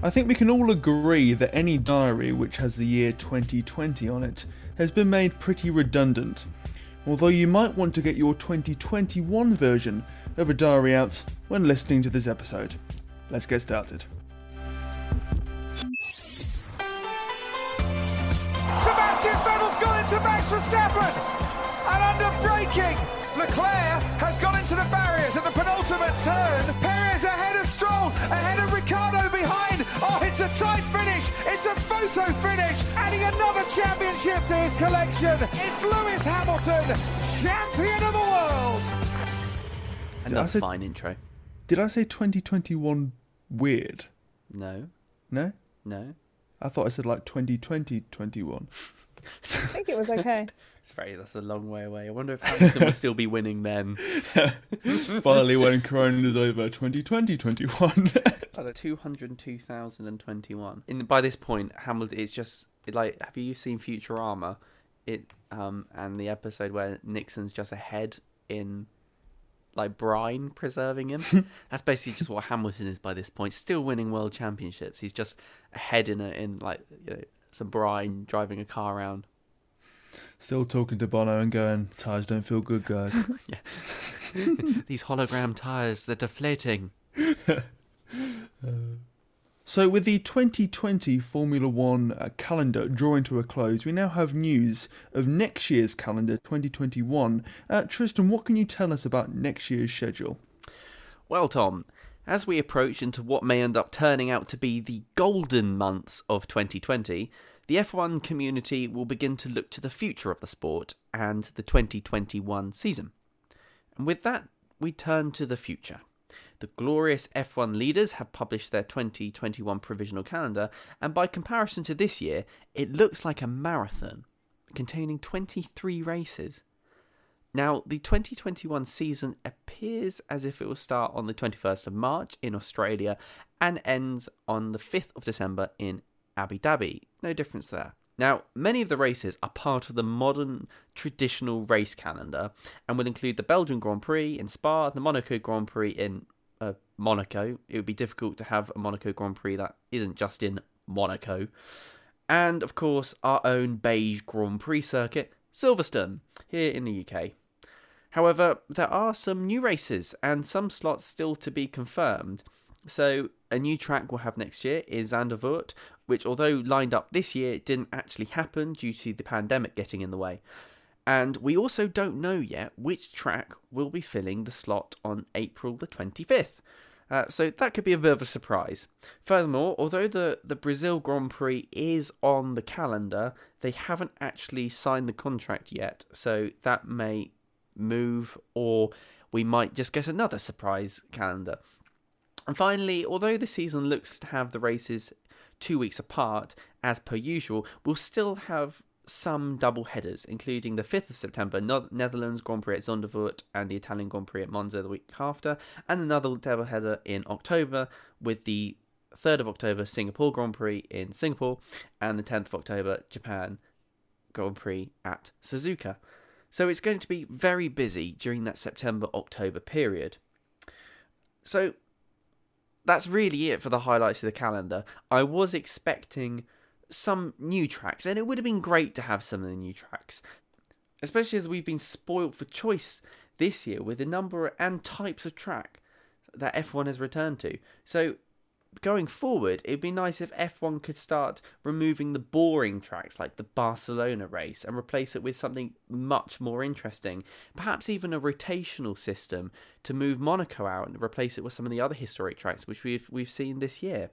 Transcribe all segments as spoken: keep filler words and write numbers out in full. I think we can all agree that any diary which has the year twenty twenty on it has been made pretty redundant, although you might want to get your twenty twenty-one version of a diary out when listening to this episode. Let's get started. Sebastian Vettel's gone into Max Verstappen, and under braking, Leclerc has gone into the barriers at the penultimate turn. Perez ahead of Stroll, ahead of Ricciardo behind. Oh, it's a tight finish. It's a photo finish, adding another championship to his collection. It's Lewis Hamilton, champion of the world. And that's a fine intro. Did I say twenty twenty-one weird? No. No? No. I thought I said like twenty twenty twenty-one. I think it was okay. It's very, that's a long way away. I wonder if Hamilton will still be winning then. Finally, when Corona is over, twenty twenty twenty-one. Like two hundred two thousand twenty-one. And by this point, Hamilton is just it like, have you seen Futurama? It um and the episode where Nixon's just ahead in like brine preserving him. That's basically just what Hamilton is by this point. Still winning world championships. He's just ahead in a, in like you know. Some brine driving a car around. Still talking to Bono and going, tyres don't feel good, guys. These hologram tyres, they're deflating. uh, so with the twenty twenty Formula One uh, calendar drawing to a close, we now have news of next year's calendar, twenty twenty-one. Uh, Tristan, what can you tell us about next year's schedule? Well, Tom, as we approach into what may end up turning out to be the golden months of twenty twenty, the F one community will begin to look to the future of the sport and the twenty twenty-one season. And with that, we turn to the future. The glorious F one leaders have published their twenty twenty-one provisional calendar, and by comparison to this year, it looks like a marathon containing twenty-three races. Now, the twenty twenty-one season appears as if it will start on the twenty-first of March in Australia and ends on the fifth of December in Abu Dhabi. No difference there. Now, many of the races are part of the modern traditional race calendar and will include the Belgian Grand Prix in Spa, the Monaco Grand Prix in uh, Monaco. It would be difficult to have a Monaco Grand Prix that isn't just in Monaco. And, of course, our own beige Grand Prix circuit, Silverstone, here in the U K. However, there are some new races and some slots still to be confirmed. So a new track we'll have next year is Zandvoort, which although lined up this year, it didn't actually happen due to the pandemic getting in the way. And we also don't know yet which track will be filling the slot on April the twenty-fifth. Uh, so that could be a bit of a surprise. Furthermore, although the, the Brazil Grand Prix is on the calendar, they haven't actually signed the contract yet, so that may move, or we might just get another surprise calendar. And finally, although the season looks to have the races two weeks apart, as per usual, we'll still have some double headers, including the fifth of September Netherlands Grand Prix at Zandvoort and the Italian Grand Prix at Monza the week after, and another double header in October with the third of October Singapore Grand Prix in Singapore and the tenth of October Japan Grand Prix at Suzuka. So it's going to be very busy during that September-October period. So that's really it for the highlights of the calendar. I was expecting some new tracks, and it would have been great to have some of the new tracks, especially as we've been spoiled for choice this year with the number and types of track that F one has returned to. So going forward, it'd be nice if F one could start removing the boring tracks like the Barcelona race and replace it with something much more interesting, perhaps even a rotational system to move Monaco out and replace it with some of the other historic tracks which we've we've seen this year.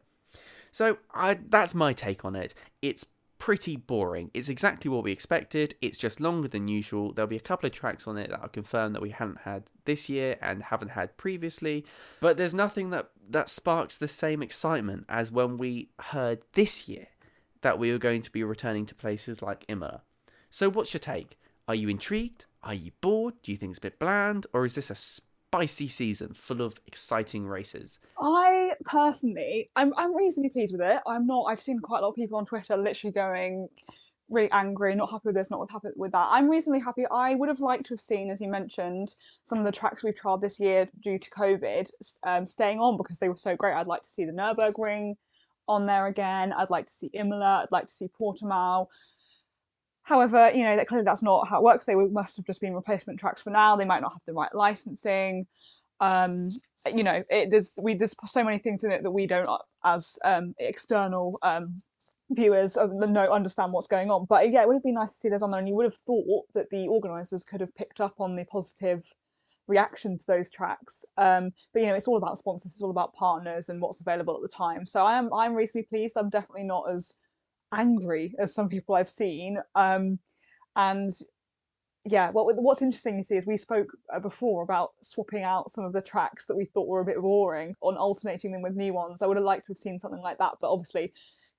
So I, that's my take on it. It's pretty boring. It's exactly what we expected. It's just longer than usual. There'll be a couple of tracks on it that are confirmed that we haven't had this year and haven't had previously. But there's nothing that, that sparks the same excitement as when we heard this year that we were going to be returning to places like Imola. So what's your take? Are you intrigued? Are you bored? Do you think it's a bit bland? Or is this a sp- spicy season full of exciting races? I personally, I'm I'm reasonably pleased with it. I'm not, I've seen quite a lot of people on Twitter literally going really angry, not happy with this, not happy with that. I'm reasonably happy. I would have liked to have seen, as you mentioned, some of the tracks we've trialled this year due to COVID um, staying on because they were so great. I'd like to see the Nürburgring on there again. I'd like to see Imola. I'd like to see Portimao. However, you know, that clearly that's not how it works. They must have just been replacement tracks for now. They might not have the right licensing. Um, you know, it, there's we there's so many things in it that we don't, as um, external um, viewers, uh, no understand what's going on. But yeah, it would have been nice to see those on there, and you would have thought that the organisers could have picked up on the positive reaction to those tracks. Um, but you know, it's all about sponsors. It's all about partners and what's available at the time. So I am I'm reasonably pleased. I'm definitely not as angry as some people I've seen, um and yeah, what what's interesting, you see, is we spoke before about swapping out some of the tracks that we thought were a bit boring on alternating them with new ones. I would have liked to have seen something like that, but obviously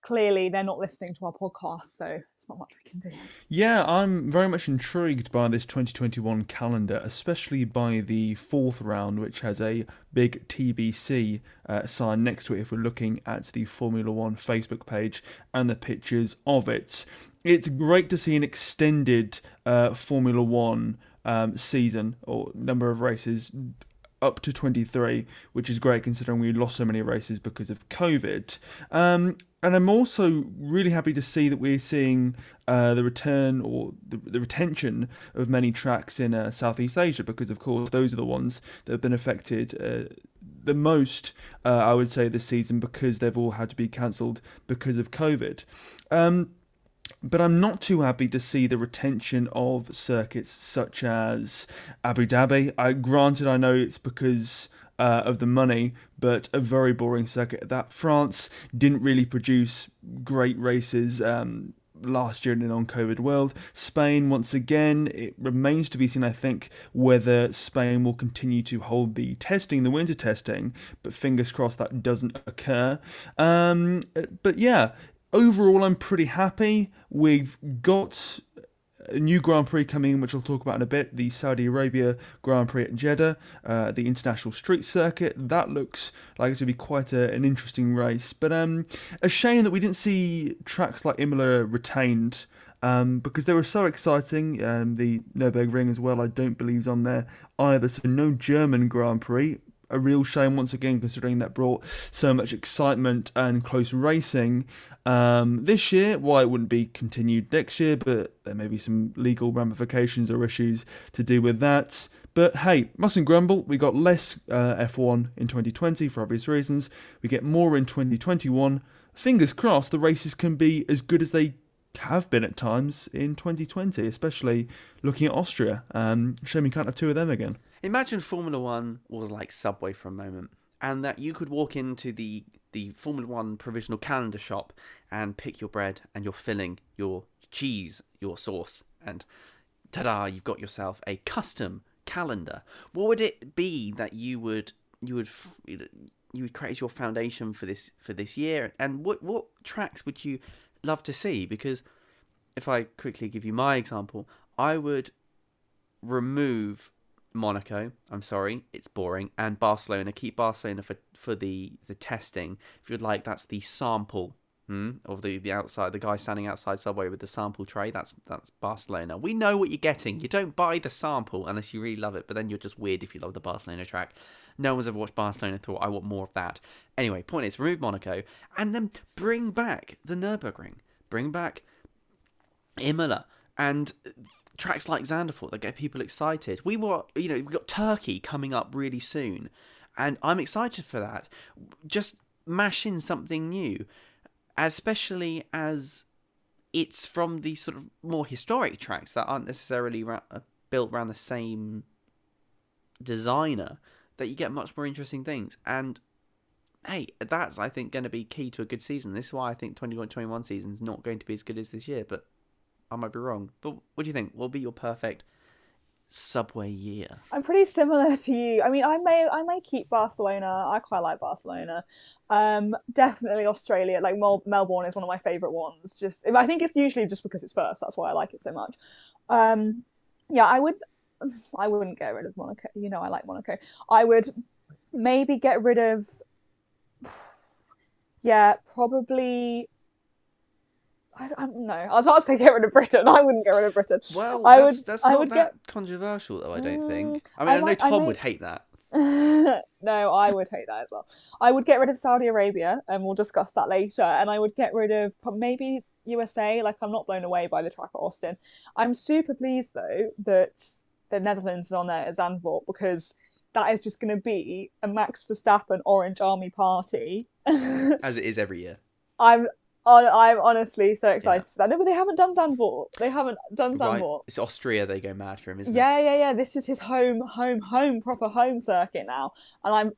clearly they're not listening to our podcast, so it's not much we can do. Yeah, I'm very much intrigued by this twenty twenty-one calendar, especially by the fourth round, which has a big T B C uh, sign next to it if we're looking at the Formula One Facebook page and the pictures of it. It's great to see an extended uh, Formula One um, season or number of races up to twenty-three, which is great considering we lost so many races because of COVID. Um, And I'm also really happy to see that we're seeing uh, the return or the, the retention of many tracks in uh, Southeast Asia, because, of course, those are the ones that have been affected uh, the most, uh, I would say, this season, because they've all had to be cancelled because of COVID. Um, but I'm not too happy to see the retention of circuits such as Abu Dhabi. I, granted, I know it's because... Uh, of the money, but a very boring circuit at that. France didn't really produce great races um, last year in a non-COVID world. Spain, once again, it remains to be seen, I think, whether Spain will continue to hold the testing, the winter testing, but fingers crossed that doesn't occur. Um, but yeah, overall, I'm pretty happy. We've got a new Grand Prix coming in, which I'll talk about in a bit, the Saudi Arabia Grand Prix at Jeddah, uh, the International Street Circuit. That looks like it's going to be quite a, an interesting race. But um, a shame that we didn't see tracks like Imola retained, um, because they were so exciting. Um, the Nürburgring as well, I don't believe, is on there either. So no German Grand Prix. A real shame, once again, considering that brought so much excitement and close racing um, this year. Why it wouldn't be continued next year, but there may be some legal ramifications or issues to do with that. But hey, mustn't grumble. We got less uh, F one in twenty twenty for obvious reasons. We get more in twenty twenty-one. Fingers crossed the races can be as good as they have been at times in twenty twenty, especially looking at Austria. Um, shame we can't have two of them again. Imagine Formula One was like Subway for a moment, and that you could walk into the, the Formula One provisional calendar shop and pick your bread and your filling, your cheese, your sauce, and ta-da, you've got yourself a custom calendar. What would it be that you would you would you would create as your foundation for this for this year? And what what tracks would you love to see? Because if I quickly give you my example, I would remove Monaco. I'm sorry, it's boring. And Barcelona, keep Barcelona for for the the testing, if you'd like. That's the sample hmm, of the the outside, the guy standing outside Subway with the sample tray. That's that's Barcelona. We know what you're getting. You don't buy the sample unless you really love it, but then you're just weird if you love the Barcelona track. No one's ever watched Barcelona and thought, I want more of that. Anyway, point is, remove Monaco and then bring back the Nürburgring, bring back Imola and tracks like Zandvoort that get people excited. We were, you know, we've got Turkey coming up really soon, and I'm excited for that. Just mash in something new, especially as it's from the sort of more historic tracks that aren't necessarily ra- built around the same designer, that you get much more interesting things. And hey, that's, I think, going to be key to a good season. This is why I think twenty twenty-one season is not going to be as good as this year, but I might be wrong. But what do you think? What will be your perfect Subway year? I'm pretty similar to you. I mean, I may I may keep Barcelona. I quite like Barcelona. Um, definitely Australia. Like Mel- Melbourne is one of my favourite ones. Just I think it's usually just because it's first. That's why I like it so much. Um, yeah, I would. I wouldn't get rid of Monaco. You know, I like Monaco. I would maybe get rid of. Yeah, probably. I don't know. I was about to say get rid of Britain. I wouldn't get rid of Britain. Well, I that's, would, that's not I would that get... controversial, though, I don't think. I mean, I, might, I know Tom I may... would hate that. No, I would hate that as well. I would get rid of Saudi Arabia, and we'll discuss that later. And I would get rid of maybe U S A. Like, I'm not blown away by the track at Austin. I'm super pleased, though, that the Netherlands is on there at Zandvoort, because that is just going to be a Max Verstappen Orange Army party. As it is every year. I'm I'm honestly so excited yeah. for that. No, but they haven't done Zandvoort. They haven't done Zandvoort. Right. It's Austria they go mad for him, isn't yeah, it? Yeah, yeah, yeah. This is his home, home, home, proper home circuit now. And I'm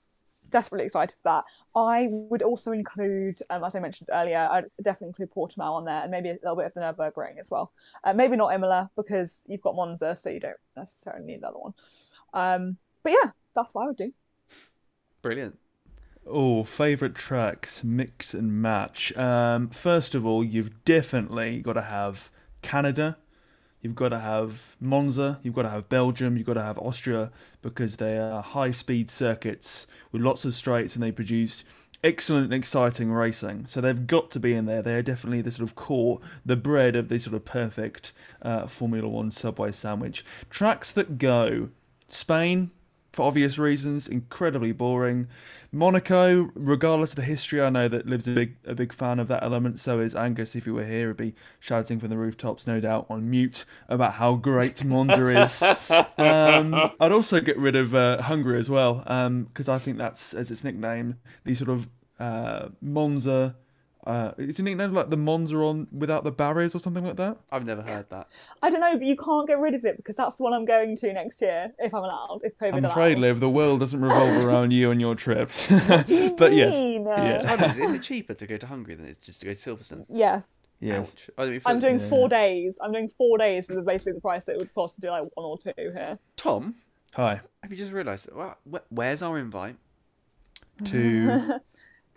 desperately excited for that. I would also include, um, as I mentioned earlier, I'd definitely include Portimao on there, and maybe a little bit of the Nürburgring as well. Uh, maybe not Imola, because you've got Monza, so you don't necessarily need another one. Um, but yeah, that's what I would do. Brilliant. Oh, favourite tracks, mix and match. Um, first of all, you've definitely got to have Canada. You've got to have Monza. You've got to have Belgium. You've got to have Austria, because they are high-speed circuits with lots of straights, and they produce excellent and exciting racing. So they've got to be in there. They are definitely the sort of core, the bread of the sort of perfect uh, Formula One Subway sandwich. Tracks that go. Spain, for obvious reasons, incredibly boring. Monaco, regardless of the history, I know that Liv's a big a big fan of that element. So is Angus. If he were here, he'd be shouting from the rooftops, no doubt, on mute about how great Monza is. Um, I'd also get rid of uh, Hungary as well, because um, I think that's, as its nickname, the sort of uh, Monza... Uh, is it nicknamed like the Monza on without the barriers or something like that? I've never heard that. I don't know, but you can't get rid of it, because that's the one I'm going to next year, if I'm allowed, if COVID I'm allows. Afraid, Liv, the world doesn't revolve around you and your trips. What do you but mean? Yes. Is, yeah. it, is it cheaper to go to Hungary than it's just to go to Silverstone? Yes. Yes. Ouch. I'm doing yeah. four days. I'm doing four days for basically the price that it would cost to do like one or two here. Tom? Hi. Have you just realised, well, where's our invite? To...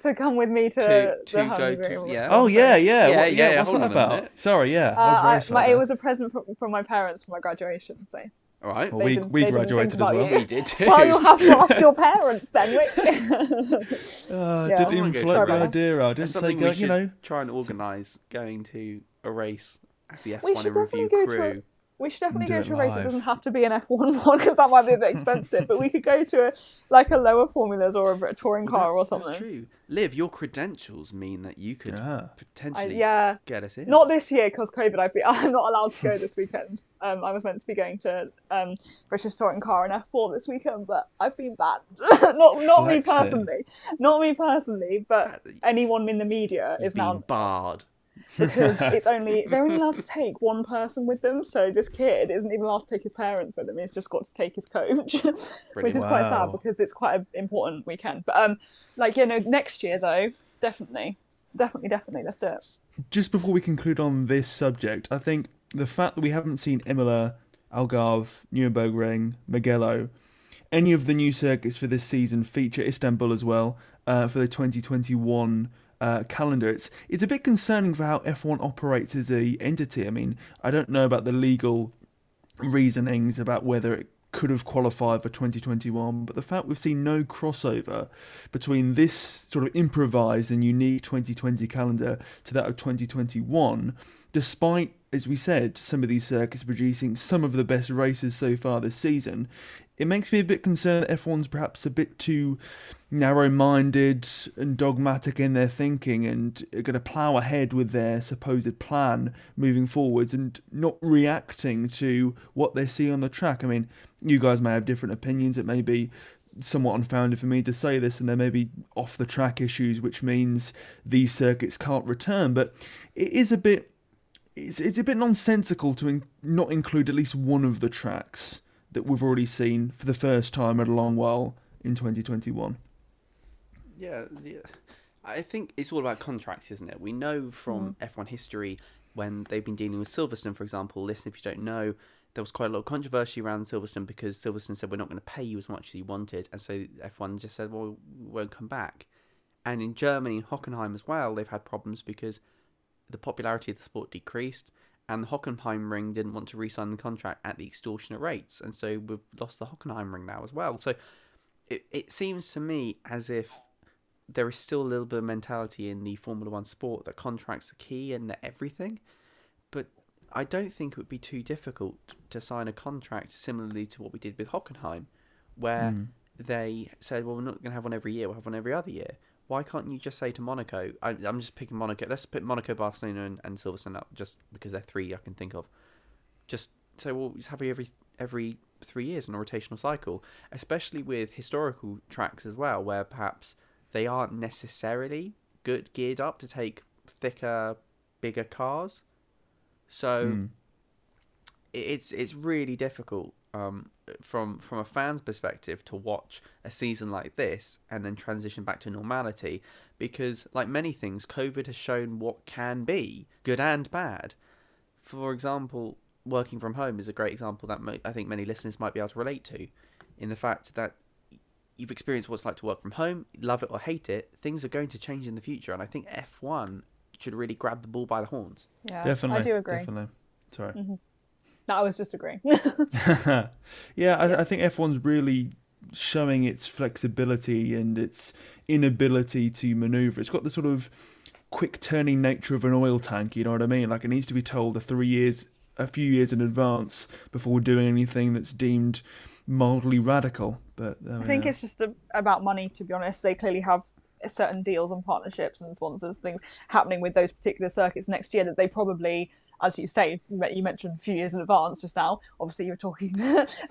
to come with me to, to, to the Hungary. Yeah. Oh, yeah, yeah. Yeah, what, yeah, yeah. What's that about? Sorry, yeah. Uh, I was very I, my, it was a present from, from my parents for my graduation, so... All right. Well, we we graduated as well. You. We did too. Well, you'll have to ask your parents then. uh, yeah, didn't even float the idea. I didn't say, go, you know... try and organise going to a race as the F one we should definitely review go crew. To a, we should definitely go to a race. It doesn't have to be an F one one, because that might be a bit expensive, but we could go to a, like a lower formulas or a, a touring well, car or something. That's true. Liv, your credentials mean that you could yeah. potentially I, yeah. get us in. Not this year, because COVID, I'd be, I'm not allowed to go this weekend. Um, I was meant to be going to um, British Touring Car and F four this weekend, but I've been banned. not not Flexing. me personally. Not me personally, but anyone in the media You've is now... barred. Because it's only they're only allowed to take one person with them, so this kid isn't even allowed to take his parents with him. He's just got to take his coach, which is wow. quite sad, because it's quite an important weekend. But um, like you know, next year though, definitely, definitely, definitely, let's do it. Just before we conclude on this subject, I think the fact that we haven't seen Imola, Algarve, Nürburgring, Mugello, any of the new circuits for this season feature Istanbul as well uh, for the twenty twenty-one. Uh, calendar. It's it's a bit concerning for how F one operates as a entity. I mean, I don't know about the legal reasonings about whether it could have qualified for twenty twenty-one, but the fact we've seen no crossover between this sort of improvised and unique twenty twenty calendar to that of twenty twenty-one, despite, as we said, some of these circuits producing some of the best races so far this season, it makes me a bit concerned that F one's perhaps a bit too narrow-minded and dogmatic in their thinking, and are going to plough ahead with their supposed plan moving forwards and not reacting to what they see on the track. I mean, you guys may have different opinions. It may be somewhat unfounded for me to say this, and there may be off-the-track issues, which means these circuits can't return. But it is a bit, it's, it's a bit nonsensical to in, not include at least one of the tracks that we've already seen for the first time in a long while in twenty twenty-one. Yeah, yeah. I think it's all about contracts, isn't it? We know from mm. F one history, when they've been dealing with Silverstone, for example, listen, if you don't know, there was quite a lot of controversy around Silverstone, because Silverstone said, we're not going to pay you as much as you wanted. And so F one just said, well, we won't come back. And in Germany, in Hockenheim as well, they've had problems because the popularity of the sport decreased, and the Hockenheim ring didn't want to re-sign the contract at the extortionate rates, and so we've lost the Hockenheim ring now as well. So it, it seems to me as if there is still a little bit of mentality in the Formula One sport that contracts are key and that everything, but I don't think it would be too difficult to sign a contract similarly to what we did with Hockenheim, where mm. they said, well, we're not going to have one every year, we'll have one every other year. Why can't you just say to Monaco, I, I'm just picking Monaco, let's put Monaco, Barcelona and, and Silverstone up just because they're three I can think of. Just say, well, just have it every, every three years on a rotational cycle, especially with historical tracks as well, where perhaps they aren't necessarily good geared up to take thicker, bigger cars. So mm. it's it's really difficult um, from from a fan's perspective to watch a season like this and then transition back to normality, because like many things, COVID has shown what can be good and bad. For example, working from home is a great example that mo- I think many listeners might be able to relate to, in the fact that you've experienced what it's like to work from home, love it or hate it, things are going to change in the future. And I think F one should really grab the bull by the horns. Yeah, definitely. I do agree. Definitely. Sorry. Mm-hmm. No, I was just agreeing. yeah, yeah, I, I think F one's really showing its flexibility and its inability to maneuver. It's got the sort of quick turning nature of an oil tank, you know what I mean? Like, it needs to be told the three years, a few years in advance before doing anything that's deemed mildly radical. But I think are. it's just a, about money, to be honest. They clearly have certain deals and partnerships and sponsors, things happening with those particular circuits next year that they probably, as you say, you mentioned a few years in advance just now, obviously you were talking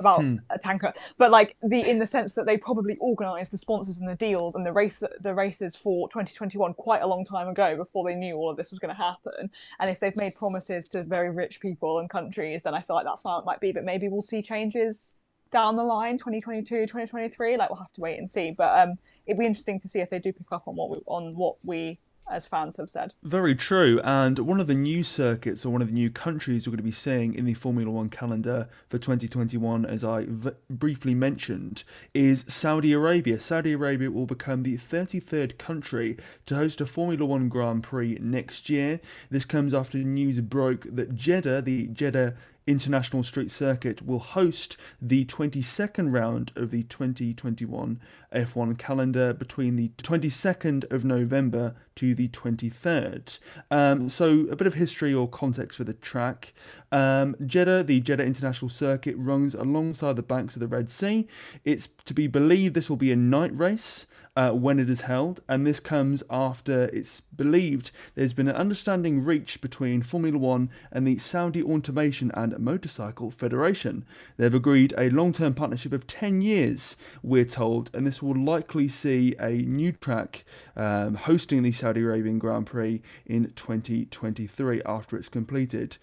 about hmm. a tanker, but like the in the sense that they probably organised the sponsors and the deals and the race the races for twenty twenty-one quite a long time ago before they knew all of this was going to happen. And if they've made promises to very rich people and countries, then I feel like that's how it might be. But maybe we'll see changes down the line, twenty twenty-two, twenty twenty-three, like we'll have to wait and see. But um, it'd be interesting to see if they do pick up on what we, on what we as fans have said. Very true. And one of the new circuits or one of the new countries we're going to be seeing in the Formula One calendar for twenty twenty-one, as I v- briefly mentioned, is Saudi Arabia. Saudi Arabia will become the thirty-third country to host a Formula One Grand Prix next year. This comes after news broke that Jeddah, the Jeddah International Street Circuit, will host the twenty-second round of the twenty twenty-one F one calendar between the twenty-second of November to the twenty-third. Um, so a bit of history or context for the track. Um, Jeddah, the Jeddah International Circuit, runs alongside the banks of the Red Sea. It's to be believed this will be a night race Uh, when it is held, and this comes after it's believed there's been an understanding reached between Formula One and the Saudi Automation and Motorcycle Federation. They've agreed a long-term partnership of ten years, we're told, and this will likely see a new track um, hosting the Saudi Arabian Grand Prix in twenty twenty-three after it's completed.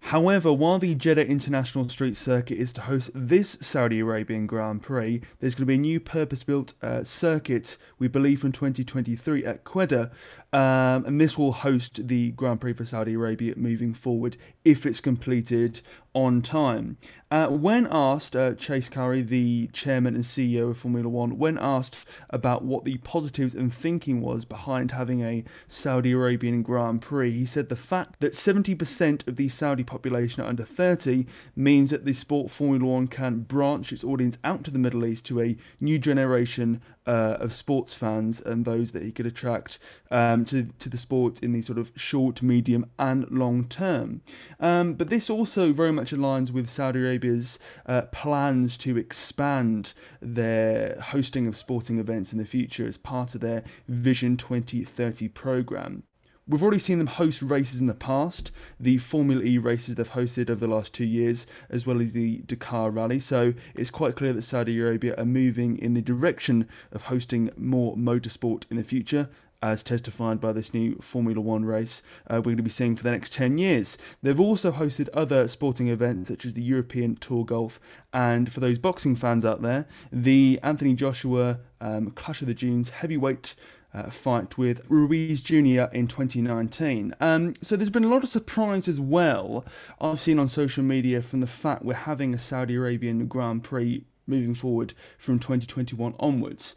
However, while the Jeddah International Street Circuit is to host this Saudi Arabian Grand Prix, there's going to be a new purpose-built uh, circuit, we believe, from twenty twenty-three at Jeddah, um, and this will host the Grand Prix for Saudi Arabia moving forward if it's completed on time. Uh, when asked, uh, Chase Carey, the chairman and C E O of Formula One, when asked about what the positives and thinking was behind having a Saudi Arabian Grand Prix, he said the fact that seventy percent of the Saudi population are under thirty means that the sport Formula One can branch its audience out to the Middle East to a new generation Uh, of sports fans and those that he could attract um, to, to the sport in the sort of short, medium and long term. Um, but this also very much aligns with Saudi Arabia's uh, plans to expand their hosting of sporting events in the future as part of their Vision twenty thirty programme. We've already seen them host races in the past, the Formula E races they've hosted over the last two years, as well as the Dakar Rally. So it's quite clear that Saudi Arabia are moving in the direction of hosting more motorsport in the future, as testified by this new Formula One race uh, we're going to be seeing for the next ten years. They've also hosted other sporting events such as the European Tour Golf, and for those boxing fans out there, the Anthony Joshua um, Clash of the Dunes heavyweight Uh, fight with Ruiz Junior in twenty nineteen. Um, so there's been a lot of surprise as well I've seen on social media from the fact we're having a Saudi Arabian Grand Prix moving forward from twenty twenty-one onwards.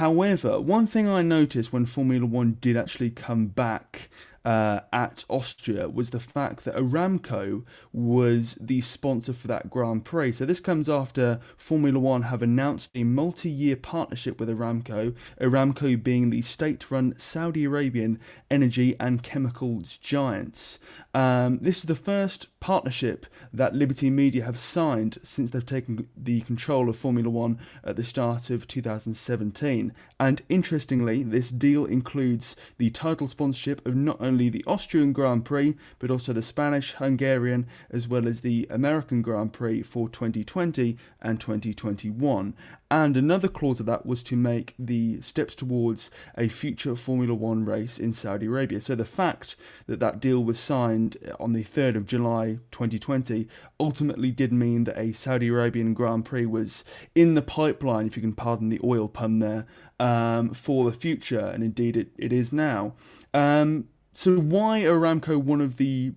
However, one thing I noticed when Formula One did actually come back uh, at Austria was the fact that Aramco was the sponsor for that Grand Prix. So this comes after Formula One have announced a multi-year partnership with Aramco, Aramco being the state-run Saudi Arabian energy and chemicals giants. Um, this is the first partnership that Liberty Media have signed since they've taken the control of Formula One at the start of two thousand seventeen. And interestingly, this deal includes the title sponsorship of not only the Austrian Grand Prix, but also the Spanish, Hungarian, as well as the American Grand Prix for twenty twenty and twenty twenty-one. And another clause of that was to make the steps towards a future Formula One race in Saudi Arabia. So the fact that that deal was signed on the third of July twenty twenty ultimately did mean that a Saudi Arabian Grand Prix was in the pipeline, if you can pardon the oil pun there, um, for the future, and indeed it, it is now. Um, so why Aramco one of the...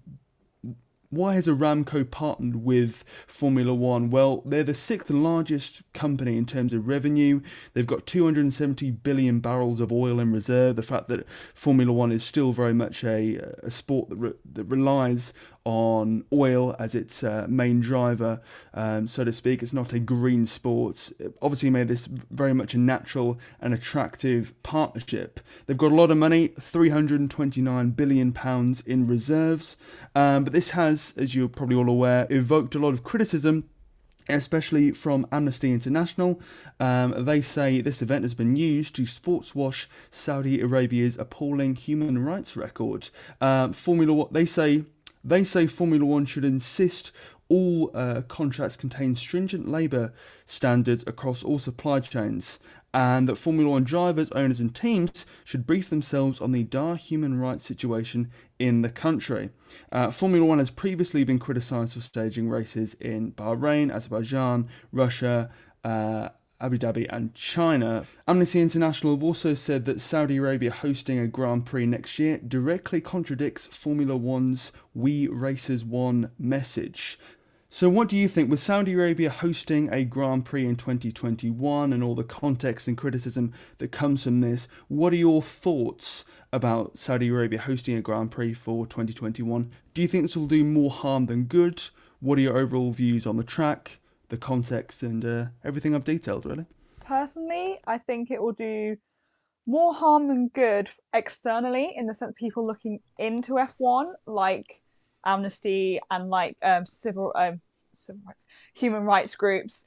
Why has Aramco partnered with Formula One? Well, they're the sixth largest company in terms of revenue. They've got two hundred seventy billion barrels of oil in reserve. The fact that Formula One is still very much a, a sport that, re, that relies on oil as its uh, main driver, um, so to speak. It's not a green sport. It obviously made this very much a natural and attractive partnership. They've got a lot of money, three hundred twenty-nine billion pounds in reserves, um, but this has, as you're probably all aware, evoked a lot of criticism, especially from Amnesty International. Um, they say this event has been used to sports wash Saudi Arabia's appalling human rights record. Uh, Formula One, they say They say Formula One should insist all uh, contracts contain stringent labour standards across all supply chains, and that Formula One drivers, owners and teams should brief themselves on the dire human rights situation in the country. Uh, Formula One has previously been criticised for staging races in Bahrain, Azerbaijan, Russia, uh, Abu Dhabi and China. Amnesty International have also said that Saudi Arabia hosting a Grand Prix next year directly contradicts Formula One's We Racers One message. So what do you think? With Saudi Arabia hosting a Grand Prix in twenty twenty-one and all the context and criticism that comes from this, what are your thoughts about Saudi Arabia hosting a Grand Prix for twenty twenty-one? Do you think this will do more harm than good? What are your overall views on the track, the context and uh, everything I've detailed, really? Personally, I think it will do more harm than good externally, in the sense of people looking into F one, like Amnesty and like um, civil, um, civil rights, human rights groups,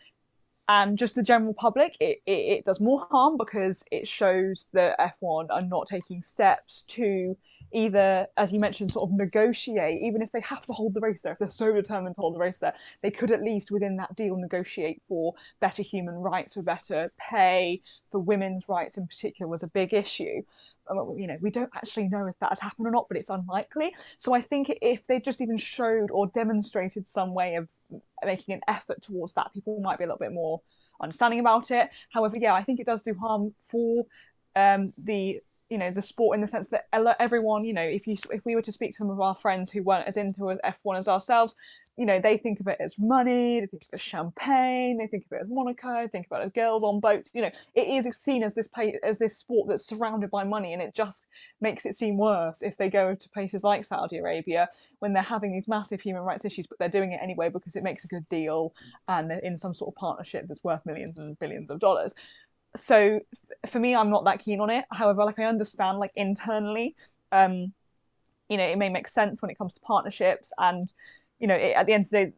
and just the general public. It, it, it does more harm because it shows that F one are not taking steps to either, as you mentioned, sort of negotiate, even if they have to hold the race there, if they're so determined to hold the race there, they could at least within that deal negotiate for better human rights, for better pay, for women's rights in particular was a big issue. You know, we don't actually know if that has happened or not, but it's unlikely. So I think if they just even showed or demonstrated some way of making an effort towards that, people might be a little bit more understanding about it. However, yeah, I think it does do harm for um, the, you know, the sport, in the sense that everyone, you know, if you if we were to speak to some of our friends who weren't as into F one as ourselves, you know, they think of it as money, they think of it as champagne, they think of it as Monaco, they think about it as girls on boats. You know, it is seen as this pay, as this sport that's surrounded by money, and it just makes it seem worse if they go to places like Saudi Arabia when they're having these massive human rights issues, but they're doing it anyway because it makes a good deal and they're in some sort of partnership that's worth millions and billions of dollars. So for me, I'm not that keen on it. However, like I understand, like internally, um, you know, it may make sense when it comes to partnerships, and you know, it, at the end of the day,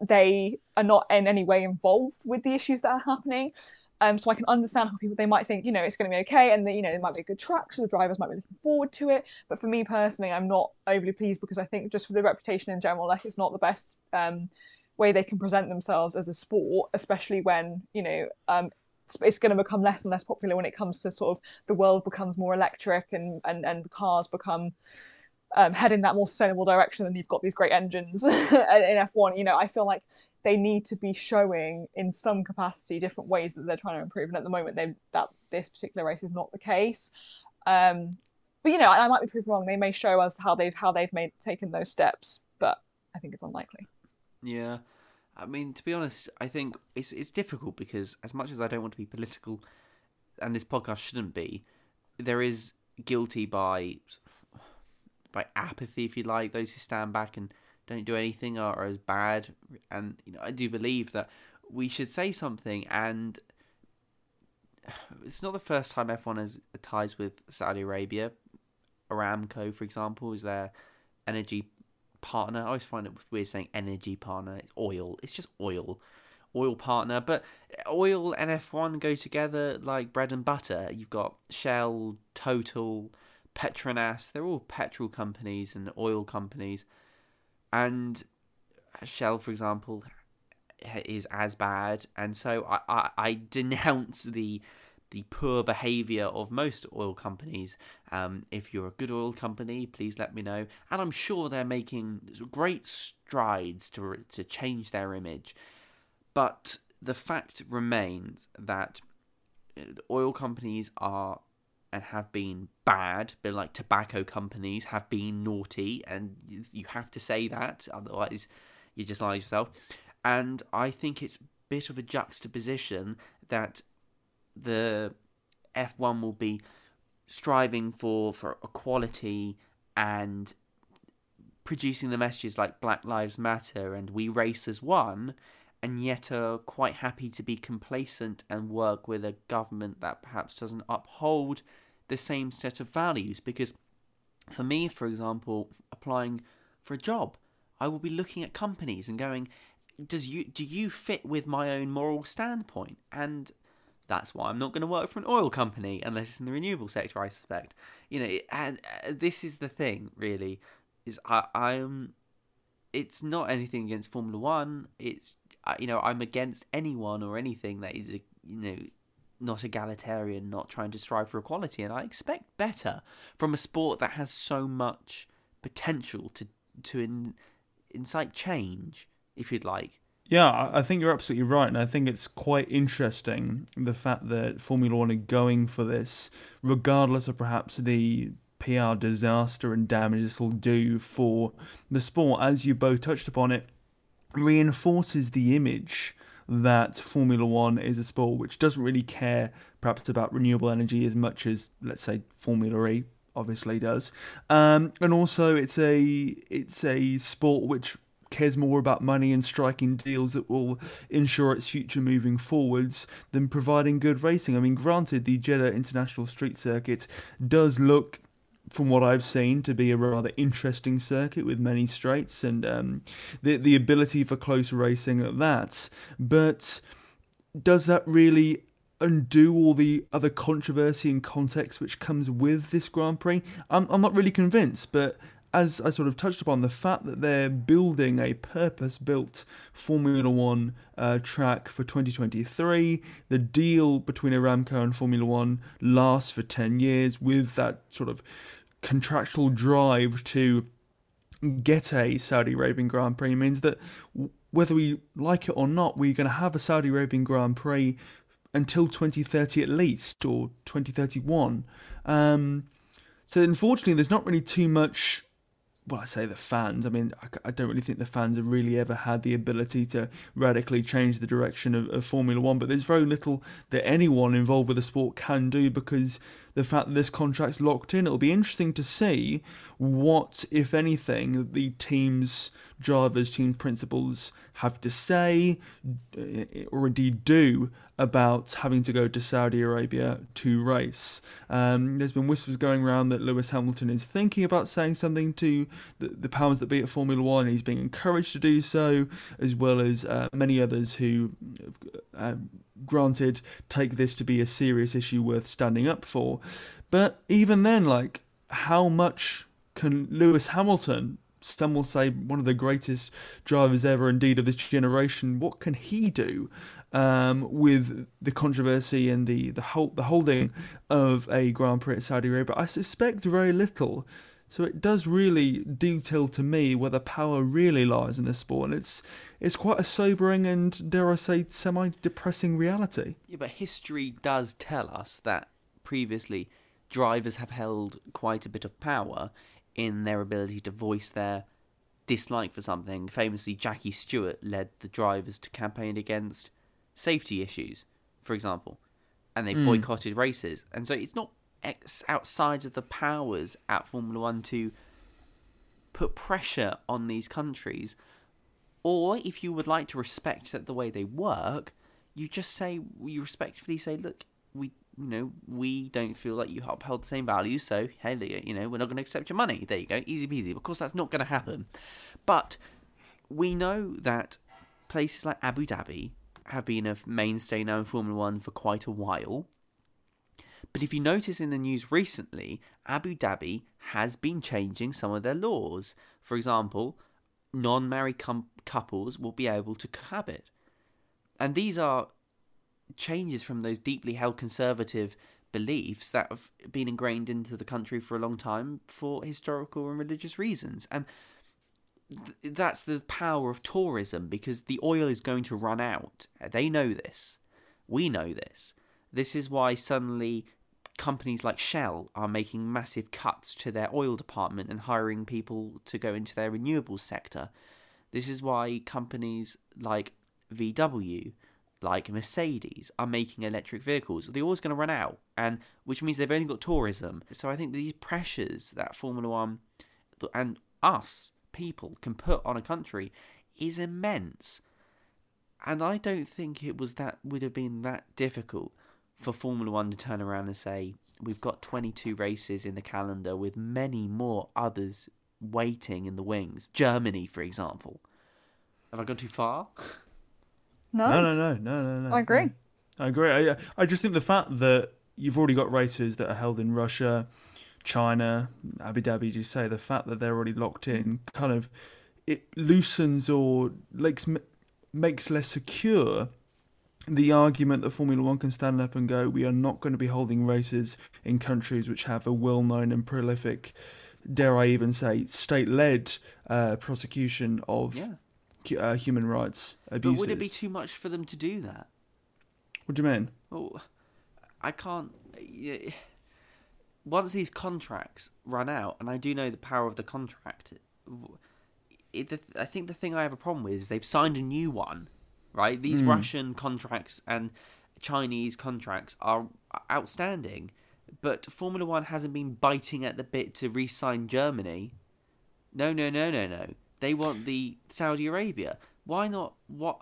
they are not in any way involved with the issues that are happening. Um, so I can understand how people, they might think, you know, it's going to be okay, and that, you know, it might be a good track, so the drivers might be looking forward to it. But for me personally, I'm not overly pleased, because I think just for the reputation in general, like it's not the best um, way they can present themselves as a sport, especially when, you know, um, it's going to become less and less popular when it comes to sort of the world becomes more electric and and and the cars become um, head in that more sustainable direction, and you've got these great engines in F one. You know, I feel like they need to be showing in some capacity different ways that they're trying to improve, and at the moment they that this particular race is not the case. Um, but you know, I, I might be proved wrong. They may show us how they've how they've made taken those steps, but I think it's unlikely. Yeah. I mean, to be honest, I think it's it's difficult because as much as I don't want to be political, and this podcast shouldn't be, there is guilty by by apathy, if you like. Those who stand back and don't do anything are, are as bad. And you know, I do believe that we should say something. And it's not the first time F one has ties with Saudi Arabia. Aramco, for example, is their energy partner. I always find it weird saying energy partner. It's oil. It's just oil. Oil partner. But oil and F one go together like bread and butter. You've got Shell, Total, Petronas. They're all petrol companies and oil companies. And Shell, for example, is as bad. And so I, I, I denounce the the poor behaviour of most oil companies. Um, if you're a good oil company, please let me know. And I'm sure they're making great strides to to change their image. But the fact remains that oil companies are and have been bad, but like tobacco companies have been naughty, and you have to say that, otherwise you just lie to yourself. And I think it's a bit of a juxtaposition that the F one will be striving for, for equality and producing the messages like Black Lives Matter and We Race As One, and yet are quite happy to be complacent and work with a government that perhaps doesn't uphold the same set of values. Because for me, for example, applying for a job, I will be looking at companies and going, does you do you fit with my own moral standpoint? And that's why I'm not going to work for an oil company, unless it's in the renewable sector, I suspect. You know, and this is the thing, really, is I, I'm... It's not anything against Formula One. It's, you know, I'm against anyone or anything that is, a, you know, not egalitarian, not trying to strive for equality. And I expect better from a sport that has so much potential to to in, incite change, if you'd like. Yeah, I think you're absolutely right. And I think it's quite interesting, the fact that Formula One are going for this, regardless of perhaps the P R disaster and damage this will do for the sport. As you both touched upon, it reinforces the image that Formula One is a sport which doesn't really care perhaps about renewable energy as much as, let's say, Formula E obviously does. Um, and also it's a it's a sport which cares more about money and striking deals that will ensure its future moving forwards than providing good racing. I mean, granted, the Jeddah International Street Circuit does look, from what I've seen, to be a rather interesting circuit with many straights and um, the the ability for close racing at that. But does that really undo all the other controversy and context which comes with this Grand Prix? I'm I'm not really convinced, but as I sort of touched upon, the fact that they're building a purpose-built Formula One uh, track for twenty twenty-three, the deal between Aramco and Formula One lasts for ten years with that sort of contractual drive to get a Saudi Arabian Grand Prix, means that whether we like it or not, we're going to have a Saudi Arabian Grand Prix until twenty thirty at least, or twenty thirty-one. Um, so unfortunately, there's not really too much... Well, I say the fans. I mean, I don't really think the fans have really ever had the ability to radically change the direction of, of Formula One, but there's very little that anyone involved with the sport can do because the fact that this contract's locked in. It'll be interesting to see what, if anything, the team's drivers, team principals have to say or indeed do about having to go to Saudi Arabia to race. Um, there's been whispers going around that Lewis Hamilton is thinking about saying something to the, the powers that be at Formula One. He's being encouraged to do so, as well as uh, many others who, uh, granted, take this to be a serious issue worth standing up for. But even then, like, how much can Lewis Hamilton, some will say one of the greatest drivers ever, indeed, of this generation, what can he do um, with the controversy and the the, hold, the holding of a Grand Prix at Saudi Arabia? I suspect very little. So it does really detail to me where the power really lies in this sport. And it's, it's quite a sobering and, dare I say, semi-depressing reality. Yeah, but history does tell us that previously drivers have held quite a bit of power in their ability to voice their dislike for something. Famously, Jackie Stewart led the drivers to campaign against safety issues, for example, and they mm. boycotted races. And so it's not ex- outside of the powers at Formula One to put pressure on these countries, or if you would like to respect that the way they work, you just say, you respectfully say, look, we, you know, we don't feel like you upheld the same values, so hey, you know, we're not going to accept your money. There you go, easy peasy. Of course, that's not going to happen. But we know that places like Abu Dhabi have been a mainstay now in Formula One for quite a while. But if you notice in the news recently, Abu Dhabi has been changing some of their laws. For example, non-married com- couples will be able to cohabit. And these are changes from those deeply held conservative beliefs that have been ingrained into the country for a long time for historical and religious reasons. And th- that's the power of tourism, because the oil is going to run out. They know this. We know this. This is why suddenly companies like Shell are making massive cuts to their oil department and hiring people to go into their renewables sector. This is why companies like V W, like Mercedes, are making electric vehicles. They're always going to run out, and which means they've only got tourism. So I think these pressures that Formula One and us people can put on a country is immense. And I don't think it was that would have been that difficult for Formula One to turn around and say, we've got twenty-two races in the calendar with many more others waiting in the wings. Germany, for example. Have I gone too far? No. No, no, no, no, no, no. I agree. I agree. I, I just think the fact that you've already got races that are held in Russia, China, Abu Dhabi, as you say, the fact that they're already locked in kind of, it loosens or makes, makes less secure the argument that Formula One can stand up and go, we are not going to be holding races in countries which have a well-known and prolific, dare I even say, state-led uh, prosecution of yeah. uh, human rights abuses. But would it be too much for them to do that? What do you mean? Well, I can't... Once these contracts run out, and I do know the power of the contract, it, I think the thing I have a problem with is they've signed a new one. Right, these mm. Russian contracts and Chinese contracts are outstanding, but Formula One hasn't been biting at the bit to re-sign Germany. No, no, no, no, no. They want the Saudi Arabia. Why not? What?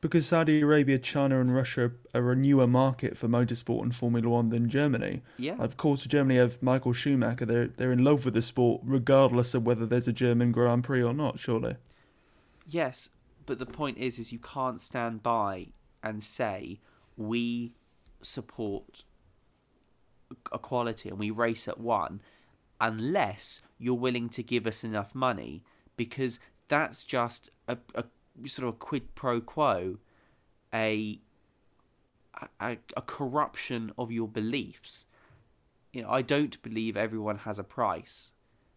Because Saudi Arabia, China, and Russia are a newer market for motorsport and Formula One than Germany. Yeah. Of course, Germany have Michael Schumacher. They're they're in love with the sport, regardless of whether there's a German Grand Prix or not. Surely. Yes. But the point is, is you can't stand by and say, we support equality and we race at one, unless you're willing to give us enough money, because that's just a, a sort of a quid pro quo, a, a a corruption of your beliefs. You know, I don't believe everyone has a price,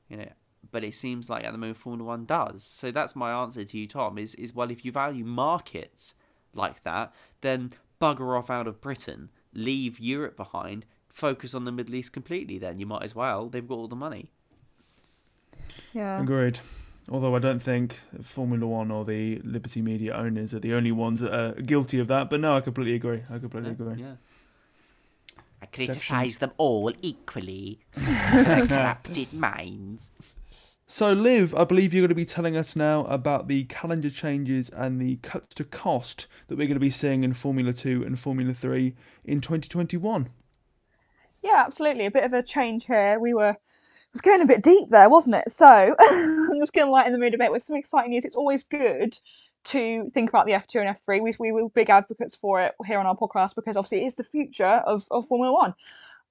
you know. But it seems like at the moment Formula One does. So that's my answer to you, Tom, is, is well, if you value markets like that, then bugger off out of Britain, leave Europe behind, focus on the Middle East completely then. You might as well. They've got all the money. Yeah. Agreed. Although I don't think Formula One or the Liberty Media owners are the only ones that are guilty of that. But no, I completely agree. I completely yeah, agree. Yeah. I criticise them all equally. Corrupted minds. So, Liv, I believe you're going to be telling us now about the calendar changes and the cuts to cost that we're going to be seeing in Formula two and Formula three in twenty twenty-one. Yeah, absolutely. A bit of a change here. We were... It was going a bit deep there, wasn't it? So, I'm just going to lighten the mood a bit with some exciting news. It's always good to think about the F two and F three. We, we were big advocates for it here on our podcast because, obviously, it is the future of, of Formula one.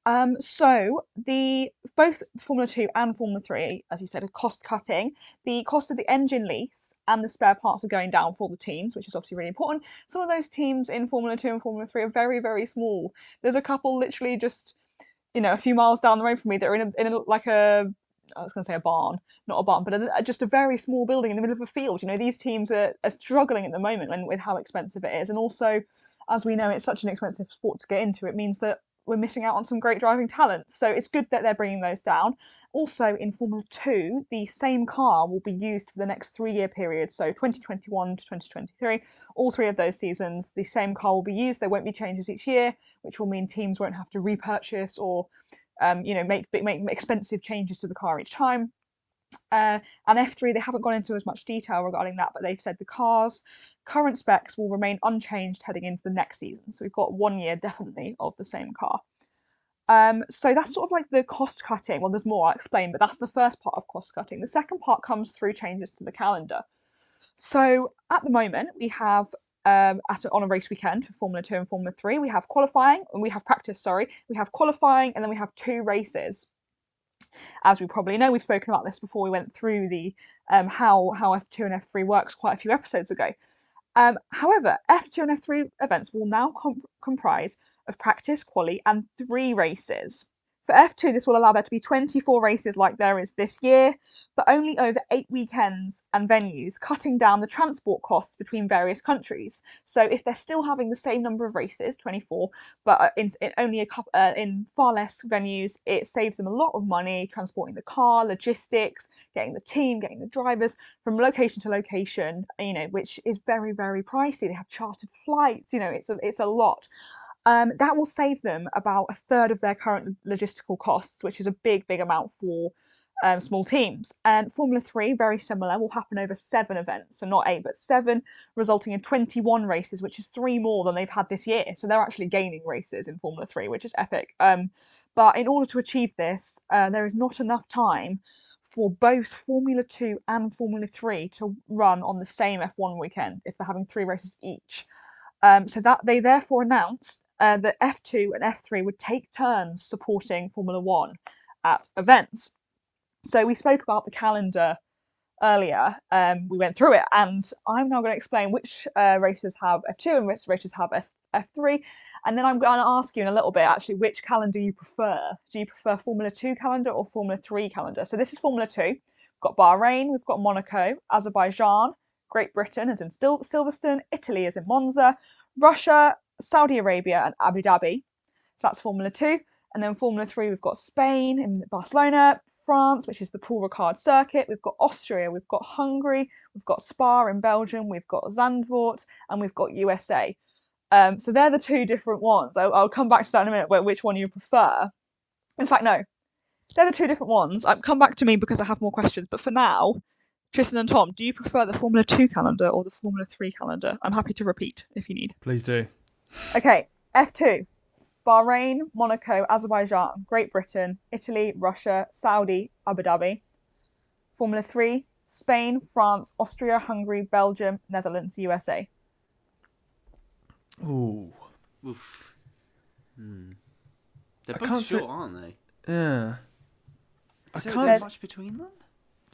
Um, so the both Formula two and Formula three, as you said, are cost cutting. The cost of the engine lease and the spare parts are going down for the teams, which is obviously really important. Some of those teams in Formula two and Formula three are very, very small. There's a couple literally just, you know, a few miles down the road from me that are in a, in a like a, I was going to say a barn, not a barn, but a, just a very small building in the middle of a field. You know, these teams are, are struggling at the moment with how expensive it is. And also, as we know, it's such an expensive sport to get into. It means that we're missing out on some great driving talent. So it's good that they're bringing those down. Also, in Formula two, the same car will be used for the next three-year period. So twenty twenty-one to twenty twenty-three, all three of those seasons, the same car will be used. There won't be changes each year, which will mean teams won't have to repurchase or um, you know, make, make, make expensive changes to the car each time. Uh, and F three, they haven't gone into as much detail regarding that, but they've said the car's current specs will remain unchanged heading into the next season. So we've got one year definitely of the same car. Um, so that's sort of like the cost cutting. Well, there's more I'll explain, but that's the first part of cost cutting. The second part comes through changes to the calendar. So at the moment we have um, at on a race weekend for Formula two and Formula three, we have qualifying and we have practice, sorry, we have qualifying and then we have two races. As we probably know, we've spoken about this before we went through the um, how, how F two and F three works quite a few episodes ago. Um, however, F two and F three events will now comp- comprise of practice, quali and three races. For F two, this will allow there to be twenty-four races like there is this year, but only over eight weekends and venues, cutting down the transport costs between various countries. So if they're still having the same number of races, twenty-four, but in, in only a couple, uh, in far less venues, it saves them a lot of money transporting the car, logistics, getting the team, getting the drivers from location to location, you know, which is very, very pricey. They have chartered flights, you know, it's a, it's a lot. Um, that will save them about a third of their current logistical costs, which is a big, big amount for um, small teams. And Formula three, very similar, will happen over seven events, so not eight, but seven, resulting in twenty-one races, which is three more than they've had this year. So they're actually gaining races in Formula three, which is epic. Um, but in order to achieve this, uh, there is not enough time for both Formula two and Formula three to run on the same F one weekend if they're having three races each. Um, so that they therefore announced Uh, that F two and F three would take turns supporting Formula one at events. So we spoke about the calendar earlier, um, we went through it, and I'm now going to explain which uh, races have F two and which races have F- F3, and then I'm going to ask you in a little bit actually which calendar you prefer. Do you prefer Formula two calendar or Formula three calendar? So this is Formula two, we've got Bahrain, we've got Monaco, Azerbaijan, Great Britain is in Sil- Silverstone, Italy is in Monza, Russia, Saudi Arabia and Abu Dhabi. So that's Formula two. And then Formula three, we've got Spain in Barcelona, France, which is the Paul Ricard circuit. We've got Austria, we've got Hungary, we've got Spa in Belgium, we've got Zandvoort, and we've got U S A. Um, so they're the two different ones. I'll, I'll come back to that in a minute, where, which one you prefer. In fact, no, they're the two different ones. I've come back to me because I have more questions. But for now, Tristan and Tom, do you prefer the Formula two calendar or the Formula three calendar? I'm happy to repeat if you need. Please do. Okay, F two, Bahrain, Monaco, Azerbaijan, Great Britain, Italy, Russia, Saudi, Abu Dhabi. Formula three, Spain, France, Austria, Hungary, Belgium, Netherlands, U S A. Ooh. Oof. Hmm. They're I both short, say... aren't they? Yeah. Is I there can't... much between them?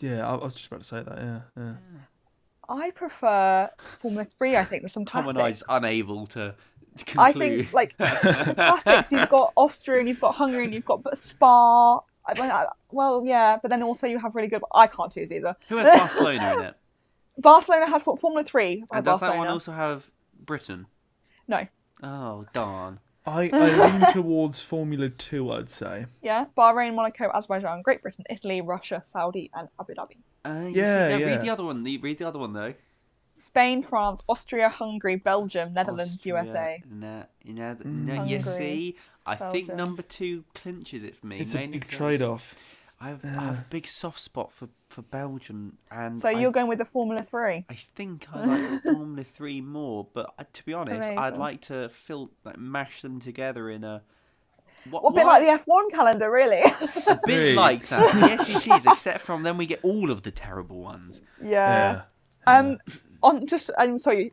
Yeah, I was just about to say that, yeah. yeah. yeah. I prefer Formula three, I think. There's some classics. Tom and I's unable to... I think, like, the classics, you've got Austria and you've got Hungary and you've got Spa. I, I, well, yeah, but then also you have really good... I can't choose either. Who has Barcelona in it? Barcelona had Formula three. And does Barcelona. That one also have Britain? No. Oh, darn. I, I lean towards Formula two, I'd say. Yeah, Bahrain, Monaco, Azerbaijan, Great Britain, Italy, Russia, Saudi and Abu Dhabi. Uh, yeah, see, yeah. Read the other one. Read the other one, though. Spain, France, Austria, Hungary, Belgium, Netherlands, Austria, U S A. No, no, no, Hungary, you see, I Belgium. Think number two clinches it for me. It's Mainly a big trade-off. I have, uh. I have a big soft spot for, for Belgium. And so you're I, going with the Formula three? I think I like the Formula three more, but to be honest, Amazing. I'd like to fill, like, mash them together in a... What, what, a bit what? Like the F one calendar, really. A bit really? Like that. Yes, it is, except from then we get all of the terrible ones. Yeah. yeah. Um... On just, I'm sorry,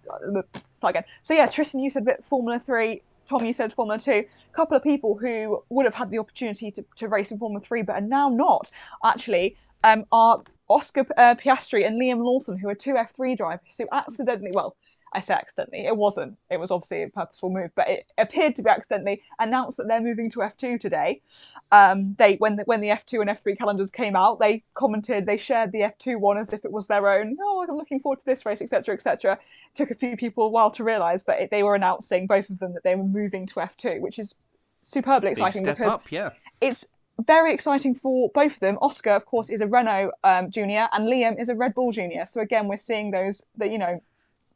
start again. So yeah, Tristan, you said Formula three. Tom, you said Formula two. A couple of people who would have had the opportunity to, to race in Formula three, but are now not actually, um, are Oscar uh, Piastri and Liam Lawson, who are two F three drivers who accidentally, well, I say accidentally, it wasn't. It was obviously a purposeful move, but it appeared to be accidentally announced that they're moving to F two today. Um, they when the, when the F two and F three calendars came out, they commented, they shared the F two one as if it was their own. Oh, I'm looking forward to this race, et cetera, et cetera. Took a few people a while to realise, but it, they were announcing, both of them, that they were moving to F two, which is superbly exciting. Big step because up, yeah. It's very exciting for both of them. Oscar, of course, is a Renault um, junior, and Liam is a Red Bull junior. So again, we're seeing those that you know.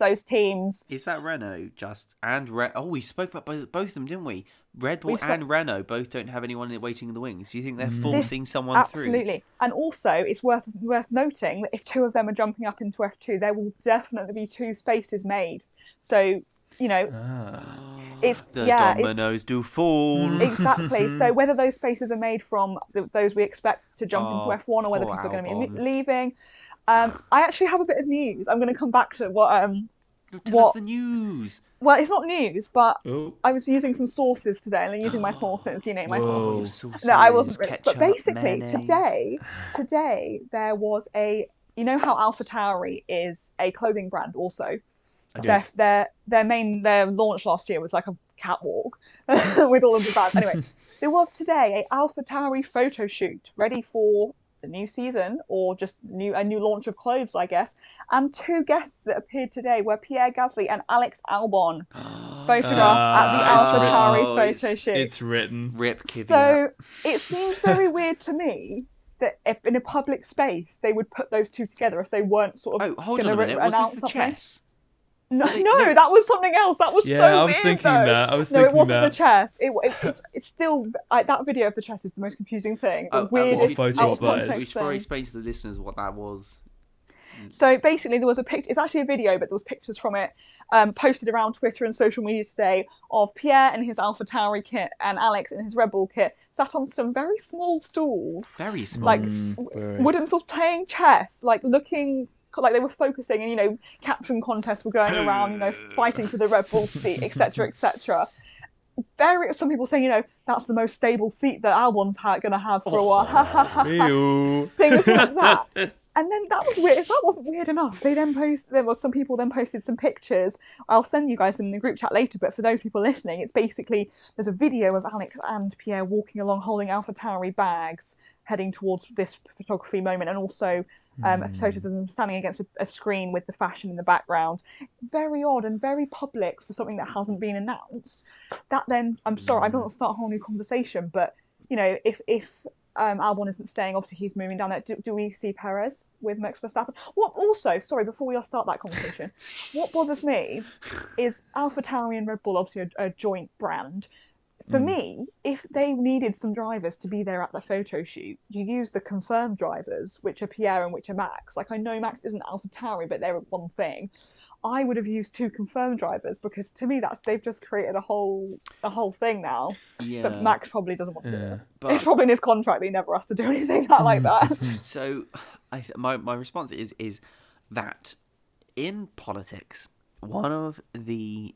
Those teams. Is that Renault just and Re- oh we spoke about both, both of them, didn't we? Red Bull and got... Renault both don't have anyone waiting in the wings. Do you think they're forcing this, someone absolutely. through? Absolutely. And also, it's worth worth noting that if two of them are jumping up into F two, there will definitely be two spaces made. So, you know, ah, it's the yeah, dominoes it's, do fall. Exactly. So whether those spaces are made from the, those we expect to jump oh, into F one, or whether people Albon. are going to be leaving, um, I actually have a bit of news. I'm going to come back to what. Um, Tell what, us the news. Well, it's not news, but Ooh. I was using some sources today, and I'm using my sources. You know, my Whoa. sources. No, I wasn't rich, but basically mayonnaise. today, today there was a. You know how Alpha Tauri is a clothing brand, also. Their, their their main their launch last year was like a catwalk with all of the bands. Anyway, there was today a Alpha Tauri photo shoot ready for the new season, or just new a new launch of clothes, I guess. And two guests that appeared today were Pierre Gasly and Alex Albon, photographed uh, at the Alpha Tauri photo shoot. It's written. Rip kidding. So it seems very weird to me that if in a public space they would put those two together if they weren't sort of. Oh, hold on a minute. Was this the something. chess? No, no, that was something else. That was yeah, so weird. Yeah, I was weird, thinking though. that. I was no, thinking that. No, it wasn't that. the chess. It, it, it's, it's still I, that video of the chess is the most confusing thing. Oh, weirdest photo of that is. We should probably explain to the listeners what that was. So basically, there was a picture. It's actually a video, but there was pictures from it um, posted around Twitter and social media today of Pierre in his Alpha Tauri kit and Alex in his Red Bull kit, sat on some very small stools, very small, like very... wooden stools, playing chess, like looking. Like they were focusing, and you know, caption contests were going around, you know, fighting for the Red Bull seat, et cetera, et cetera. Very, some people saying, you know, that's the most stable seat that Albon's ha- going to have for oh, a while. Ha ha ha ha. Things like that. And then that was weird. If that wasn't weird enough, they then post. There was some people then posted some pictures. I'll send you guys them in the group chat later. But for those people listening, it's basically there's a video of Alex and Pierre walking along, holding Alpha Tauri bags, heading towards this photography moment, and also um, mm. photos of them standing against a, a screen with the fashion in the background. Very odd and very public for something that hasn't been announced. That then, I'm sorry, I don't want to start a whole new conversation, but you know, if if. Um, Albon isn't staying. Obviously, he's moving down there. Do, do we see Perez with Max Verstappen? What also, sorry, before we all start that conversation, what bothers me is Alpha Tauri and Red Bull, obviously a, a joint brand. For mm. me, if they needed some drivers to be there at the photo shoot, you use the confirmed drivers, which are Pierre and which are Max. Like, I know Max isn't Alpha Tauri, but they're one thing. I would have used two confirmed drivers, because to me that's they've just created a whole a whole thing now. Yeah. But Max probably doesn't want to yeah. do it. But it's probably in his contract that he never has to do anything like that. So, I th- my my response is is that in politics, one of the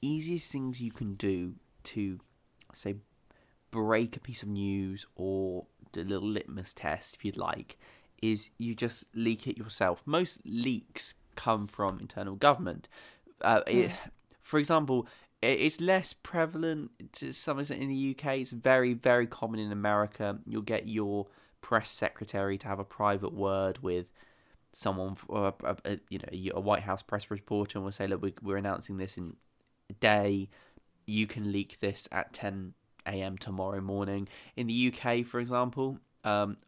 easiest things you can do to say break a piece of news or do a little litmus test, if you'd like, is you just leak it yourself. Most leaks come from internal government. Uh, it, for example, it, it's less prevalent to some extent in the U K. It's very, very common in America. You'll get your press secretary to have a private word with someone, or a, a, you know, a White House press reporter, and will say, "Look, we're, we're announcing this in a day. You can leak this at ten a.m. tomorrow morning." In the U K, for example, um,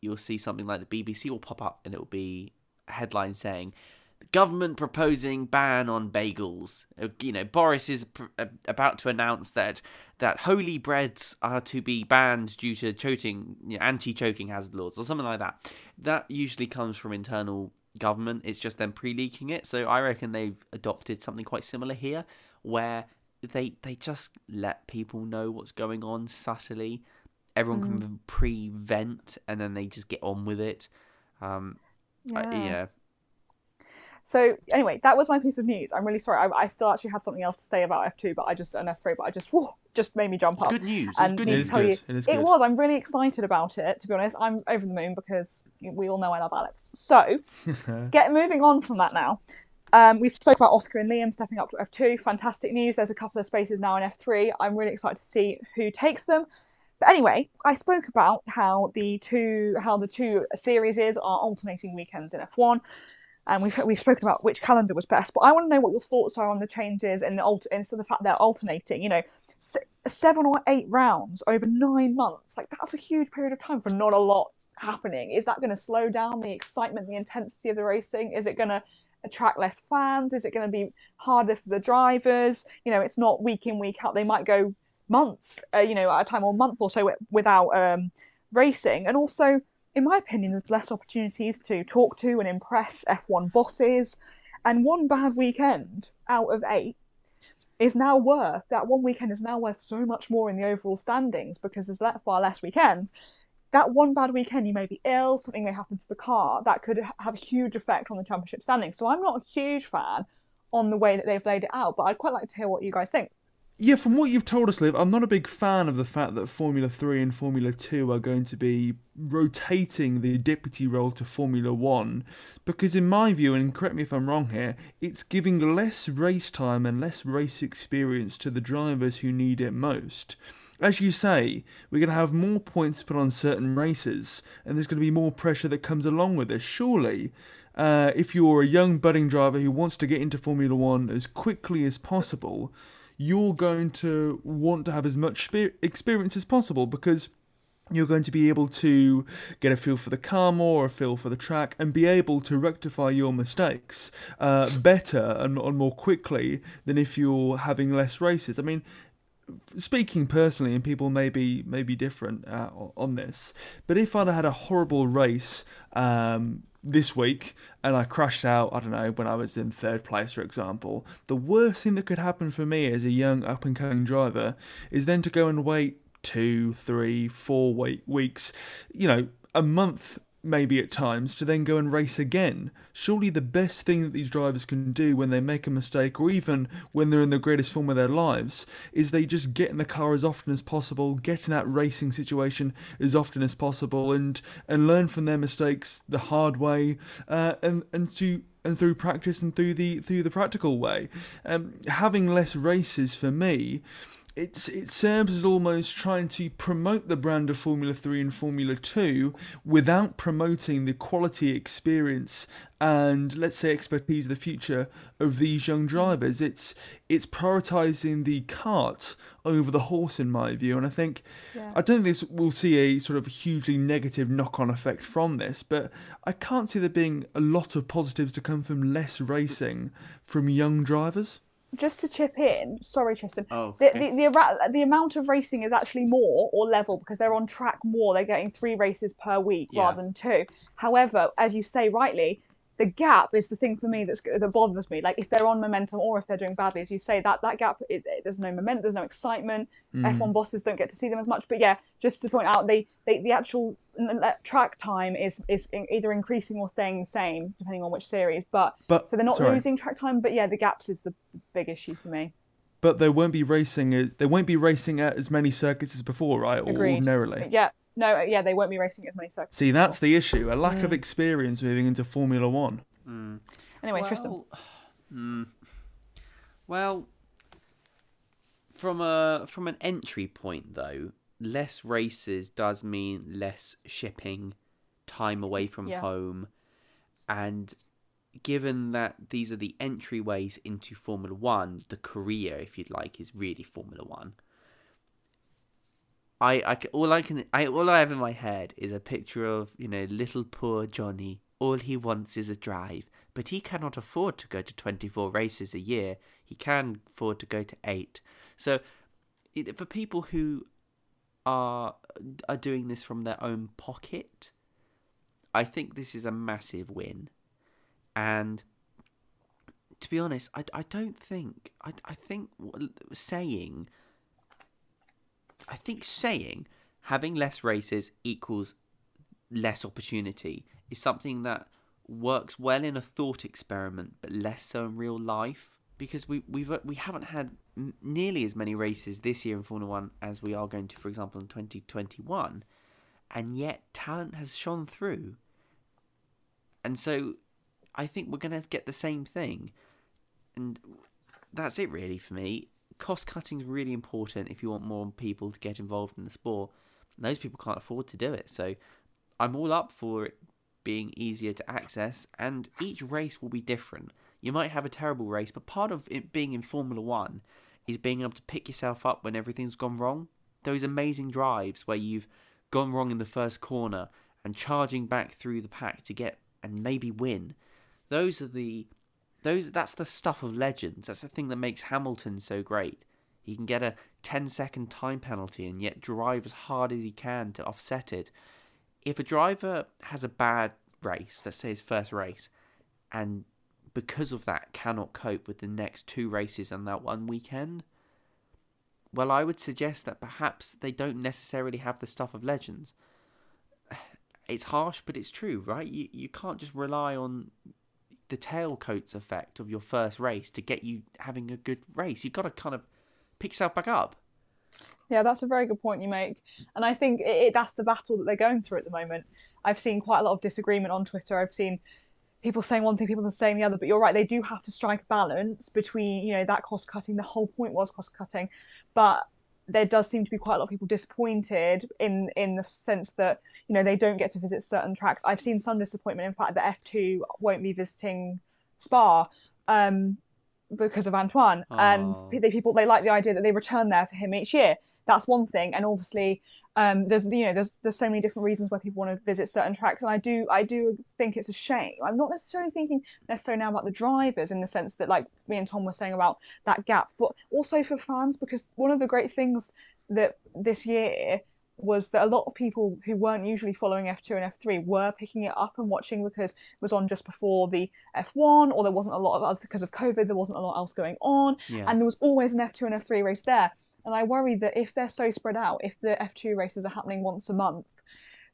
you'll see something like the B B C will pop up, and it will be a headline saying, "Government proposing ban on bagels." You know, Boris is pr- about to announce that that holy breads are to be banned due to choking, you know, anti-choking hazard laws, or something like that. That usually comes from internal government. It's just them pre-leaking it. So I reckon they've adopted something quite similar here, where they they just let people know what's going on subtly. Everyone mm. can prevent, and then they just get on with it. Um, yeah. I, yeah. So anyway, that was my piece of news. I'm really sorry. I, I still actually had something else to say about F two, but I just and F three, but I just whoa, just made me jump it's up. Good news. It's good news. It, it, it was. I'm really excited about it. To be honest, I'm over the moon because we all know I love Alex. So get moving on from that now. Um, we've spoke about Oscar and Liam stepping up to F two. Fantastic news. There's a couple of spaces now in F three. I'm really excited to see who takes them. But anyway, I spoke about how the two how the two series are alternating weekends in F one. And we've we've spoken about which calendar was best, but I want to know what your thoughts are on the changes and the alter, and so the fact they're alternating. You know, se- seven or eight rounds over nine months, like that's a huge period of time for not a lot happening. Is that going to slow down the excitement, the intensity of the racing? Is it going to attract less fans? Is it going to be harder for the drivers? You know, it's not week in, week out. They might go months, uh, you know, at a time, or a month or so without um, racing. And also, in my opinion, there's less opportunities to talk to and impress F one bosses. And one bad weekend out of eight is now worth, that one weekend is now worth so much more in the overall standings, because there's far less weekends. That one bad weekend, you may be ill, something may happen to the car, that could have a huge effect on the championship standings. So I'm not a huge fan on the way that they've laid it out, but I'd quite like to hear what you guys think. Yeah, from what you've told us, Liv, I'm not a big fan of the fact that Formula three and Formula two are going to be rotating the deputy role to Formula one, because in my view, and correct me if I'm wrong here, it's giving less race time and less race experience to the drivers who need it most. As you say, we're going to have more points put on certain races, and there's going to be more pressure that comes along with this, surely. Uh, if you're a young budding driver who wants to get into Formula one as quickly as possible, you're going to want to have as much experience as possible, because you're going to be able to get a feel for the car more, a feel for the track, and be able to rectify your mistakes uh, better and, and more quickly than if you're having less races. I mean, speaking personally, and people may be, may be different uh, on this, but if I'd had a horrible race um, this week, and I crashed out, I don't know, when I was in third place, for example, the worst thing that could happen for me as a young up-and-coming driver is then to go and wait two, three, four wait- weeks, you know, a month maybe at times, to then go and race again. Surely the best thing that these drivers can do when they make a mistake, or even when they're in the greatest form of their lives, is they just get in the car as often as possible, get in that racing situation as often as possible, and and learn from their mistakes the hard way, uh, and and to and through practice and through the through the practical way. Um, having less races, for me, It's it serves as almost trying to promote the brand of Formula three and Formula two without promoting the quality, experience, and, let's say, expertise of the future of these young drivers. It's it's prioritising the cart over the horse, in my view. And I think, yeah. I don't think this, we'll see a sort of hugely negative knock-on effect from this, but I can't see there being a lot of positives to come from less racing from young drivers. Just to chip in, sorry, Tristan, oh, okay. the, the, the, the amount of racing is actually more, or level, because they're on track more. They're getting three races per week yeah. rather than two. However, as you say rightly, the gap is the thing for me that's, that bothers me. Like, if they're on momentum or if they're doing badly, as you say, that, that gap, it, it, there's no momentum, there's no excitement. Mm. F one bosses don't get to see them as much. But yeah, just to point out, they, they, the actual track time is is either increasing or staying the same depending on which series, but, but so they're not sorry. losing track time, but yeah, the gaps is the, the big issue for me. But they won't be racing they won't be racing at as many circuits as before, right? Agreed. Or ordinarily, yeah no yeah they won't be racing as many circuits. See, that's the issue, a lack mm. of experience moving into Formula One. mm. Anyway, well, Tristan. mm, well from a from an entry point though, less races does mean less shipping, time away from yeah. home, and given that these are the entryways into Formula One, the career, if you'd like, is really Formula One. I, I all I can, I all I have in my head is a picture of, you know, little poor Johnny. All he wants is a drive, but he cannot afford to go to twenty-four races a year. He can afford to go to eight. So, it, for people who are are doing this from their own pocket, I think this is a massive win. And to be honest, I, I don't think I I think saying I think saying having less races equals less opportunity is something that works well in a thought experiment, but less so in real life, because we we've we haven't had nearly as many races this year in Formula One as we are going to, for example, in twenty twenty-one, and yet talent has shone through. And so I think we're going to get the same thing, and that's it really for me. Cost cutting is really important if you want more people to get involved in the sport, and those people can't afford to do it. So I'm all up for it being easier to access, and each race will be different. You might have a terrible race, but part of it being in Formula One is being able to pick yourself up when everything's gone wrong. Those amazing drives where you've gone wrong in the first corner and charging back through the pack to get and maybe win. Those are the those that's the stuff of legends. That's the thing that makes Hamilton so great. He can get a ten second time penalty and yet drive as hard as he can to offset it. If a driver has a bad race, let's say his first race, and because of that cannot cope with the next two races and that one weekend, well, I would suggest that perhaps they don't necessarily have the stuff of legends. It's harsh, but it's true, right? You you can't just rely on the tailcoats effect of your first race to get you having a good race. You've got to kind of pick yourself back up. Yeah, that's a very good point you make. And I think it, it, that's the battle that they're going through at the moment. I've seen quite a lot of disagreement on Twitter. I've seen people saying one thing, people saying the other, but you're right, they do have to strike a balance between, you know, that cost-cutting. The whole point was cost-cutting, but there does seem to be quite a lot of people disappointed in in the sense that, you know, they don't get to visit certain tracks. I've seen some disappointment, in fact, that F two won't be visiting Spa um, because of Antoine. Aww. And the people, they like the idea that they return there for him each year. That's one thing. And obviously, um, there's you know there's there's so many different reasons why people want to visit certain tracks. And I do I do think it's a shame. I'm not necessarily thinking necessarily now about the drivers in the sense that, like me and Tom were saying about that gap, but also for fans, because one of the great things that this year was that a lot of people who weren't usually following F two and F three were picking it up and watching, because it was on just before the F one, or there wasn't a lot of other, because of COVID, there wasn't a lot else going on. Yeah. And there was always an F two and F three race there. And I worry that if they're so spread out, if the F two races are happening once a month,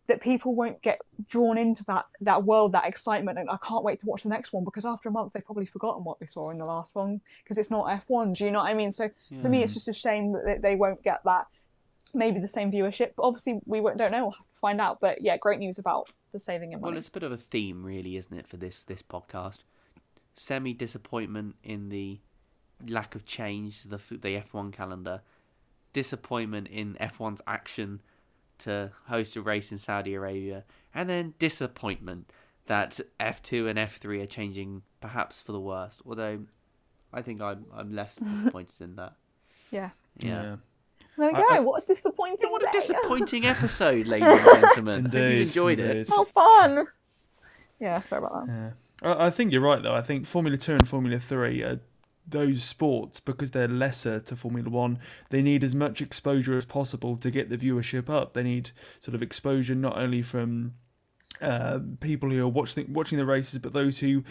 that people won't get drawn into that that world, that excitement, and I can't wait to watch the next one, because after a month they've probably forgotten what they saw in the last one, because it's not F one, do you know what I mean? So yeah. For me, it's just a shame that they won't get that, maybe the same viewership, but obviously we won't, don't know, we'll have to find out. But yeah, great news about the saving in money. Well, it's a bit of a theme, really, isn't it, for this this podcast? Semi-disappointment in the lack of change to the, the F one calendar, disappointment in F one's action to host a race in Saudi Arabia, and then disappointment that F two and F three are changing, perhaps for the worst, although I think I'm, I'm less disappointed in that. Yeah. Yeah. yeah. There we go. I, I, what a disappointing yeah, What a disappointing episode, ladies and gentlemen. Indeed, I hope you enjoyed indeed. it. How fun. Yeah, sorry about that. Yeah. I, I think you're right, though. I think Formula two and Formula three are those sports, because they're lesser to Formula one, they need as much exposure as possible to get the viewership up. They need sort of exposure not only from uh, people who are watching, watching the races, but those who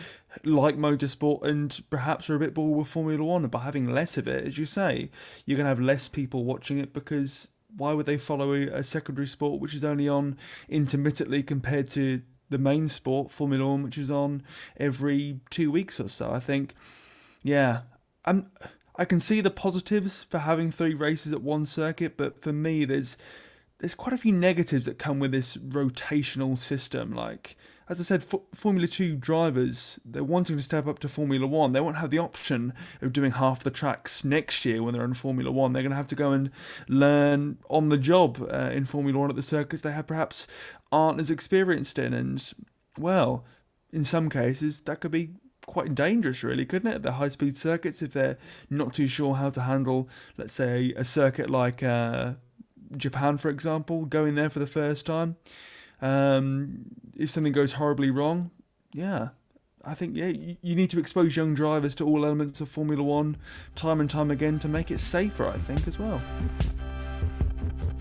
like motorsport and perhaps are a bit bored with Formula One. And by having less of it, as you say, you're going to have less people watching it, because why would they follow a, a secondary sport which is only on intermittently compared to the main sport, Formula One, which is on every two weeks or so? I think, yeah, I'm, I can see the positives for having three races at one circuit, but for me, there's There's quite a few negatives that come with this rotational system. Like, as I said, F- Formula two drivers, they're wanting to step up to Formula one. They won't have the option of doing half the tracks next year when they're in Formula one. They're going to have to go and learn on the job uh, in Formula one at the circuits they have perhaps aren't as experienced in. And, well, in some cases, that could be quite dangerous, really, couldn't it? At the high-speed circuits, if they're not too sure how to handle, let's say, a circuit like Uh, Japan, for example, going there for the first time. Um, if something goes horribly wrong, yeah, I think yeah, you, you need to expose young drivers to all elements of Formula One time and time again to make it safer, I think, as well.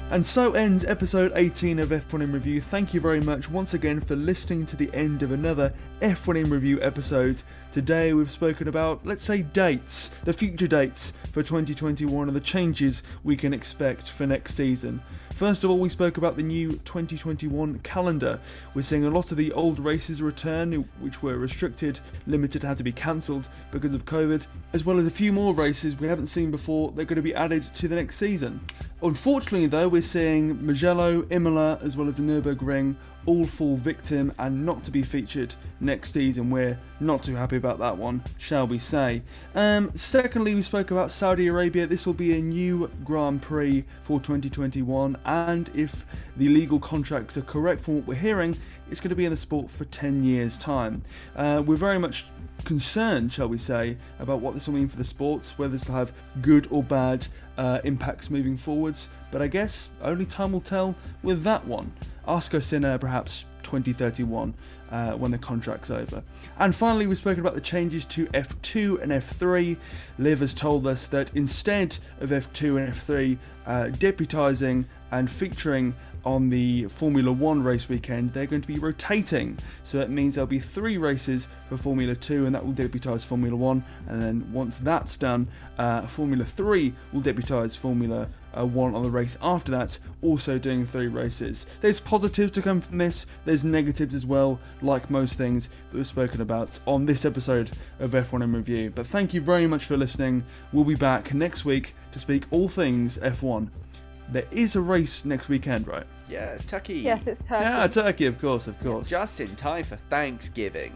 And so ends episode eighteen of F one in Review. Thank you very much once again for listening to the end of another F one in Review episode. Today we've spoken about, let's say, dates, the future dates for twenty twenty-one and the changes we can expect for next season. First of all, we spoke about the new twenty twenty-one calendar. We're seeing a lot of the old races return, which were restricted, limited, had to be cancelled because of COVID, as well as a few more races we haven't seen before. They're going to be added to the next season. Unfortunately, though, we're seeing Mugello, Imola, as well as the Nürburgring all fall victim and not to be featured next season. We're not too happy about that one, shall we say. Um, secondly, we spoke about Saudi Arabia. This will be a new Grand Prix for twenty twenty-one, and if the legal contracts are correct from what we're hearing, it's going to be in the sport for ten years' time. Uh, we're very much concerned, shall we say, about what this will mean for the sports, whether this will have good or bad uh, impacts moving forwards, but I guess only time will tell with that one. Ask us in a perhaps twenty thirty-one uh, when the contract's over. And finally, we've spoken about the changes to F two and F three. Liv has told us that instead of F two and F three uh, deputising and featuring on the Formula One race weekend, they're going to be rotating. So that means there'll be three races for Formula Two, and that will deputise Formula One. And then once that's done, uh, Formula Three will deputise Formula uh, One on the race after that, also doing three races. There's positives to come from this. There's negatives as well, like most things that we've spoken about on this episode of F one in Review. But thank you very much for listening. We'll be back next week to speak all things F one. There is a race next weekend, right? Yeah, it's Turkey. Yes, it's Turkey. Yeah, Turkey, of course, of course. Just in time for Thanksgiving.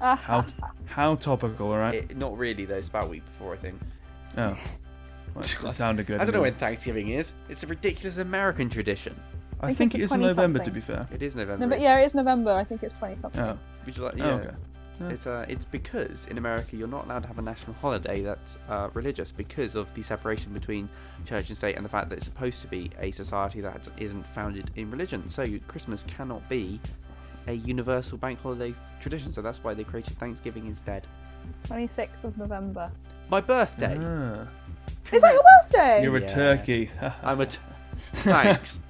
Uh-huh. How how topical, all right? It, not really, though. It's about a week before, I think. Oh. Well, that sounded good. I don't know when Thanksgiving is. It's a ridiculous American tradition. I, I think, think it is in November, something. To be fair. It is November. No, but yeah, it is November. I think it's twenty-something. Oh. Would you like, yeah. Oh, okay. Yeah. It's uh, it's because in America you're not allowed to have a national holiday that's uh, religious because of the separation between church and state and the fact that it's supposed to be a society that isn't founded in religion. So Christmas cannot be a universal bank holiday tradition. So that's why they created Thanksgiving instead. twenty-sixth of November. My birthday. Ah. Is that your birthday? You're a yeah. turkey. I'm a. T- Thanks.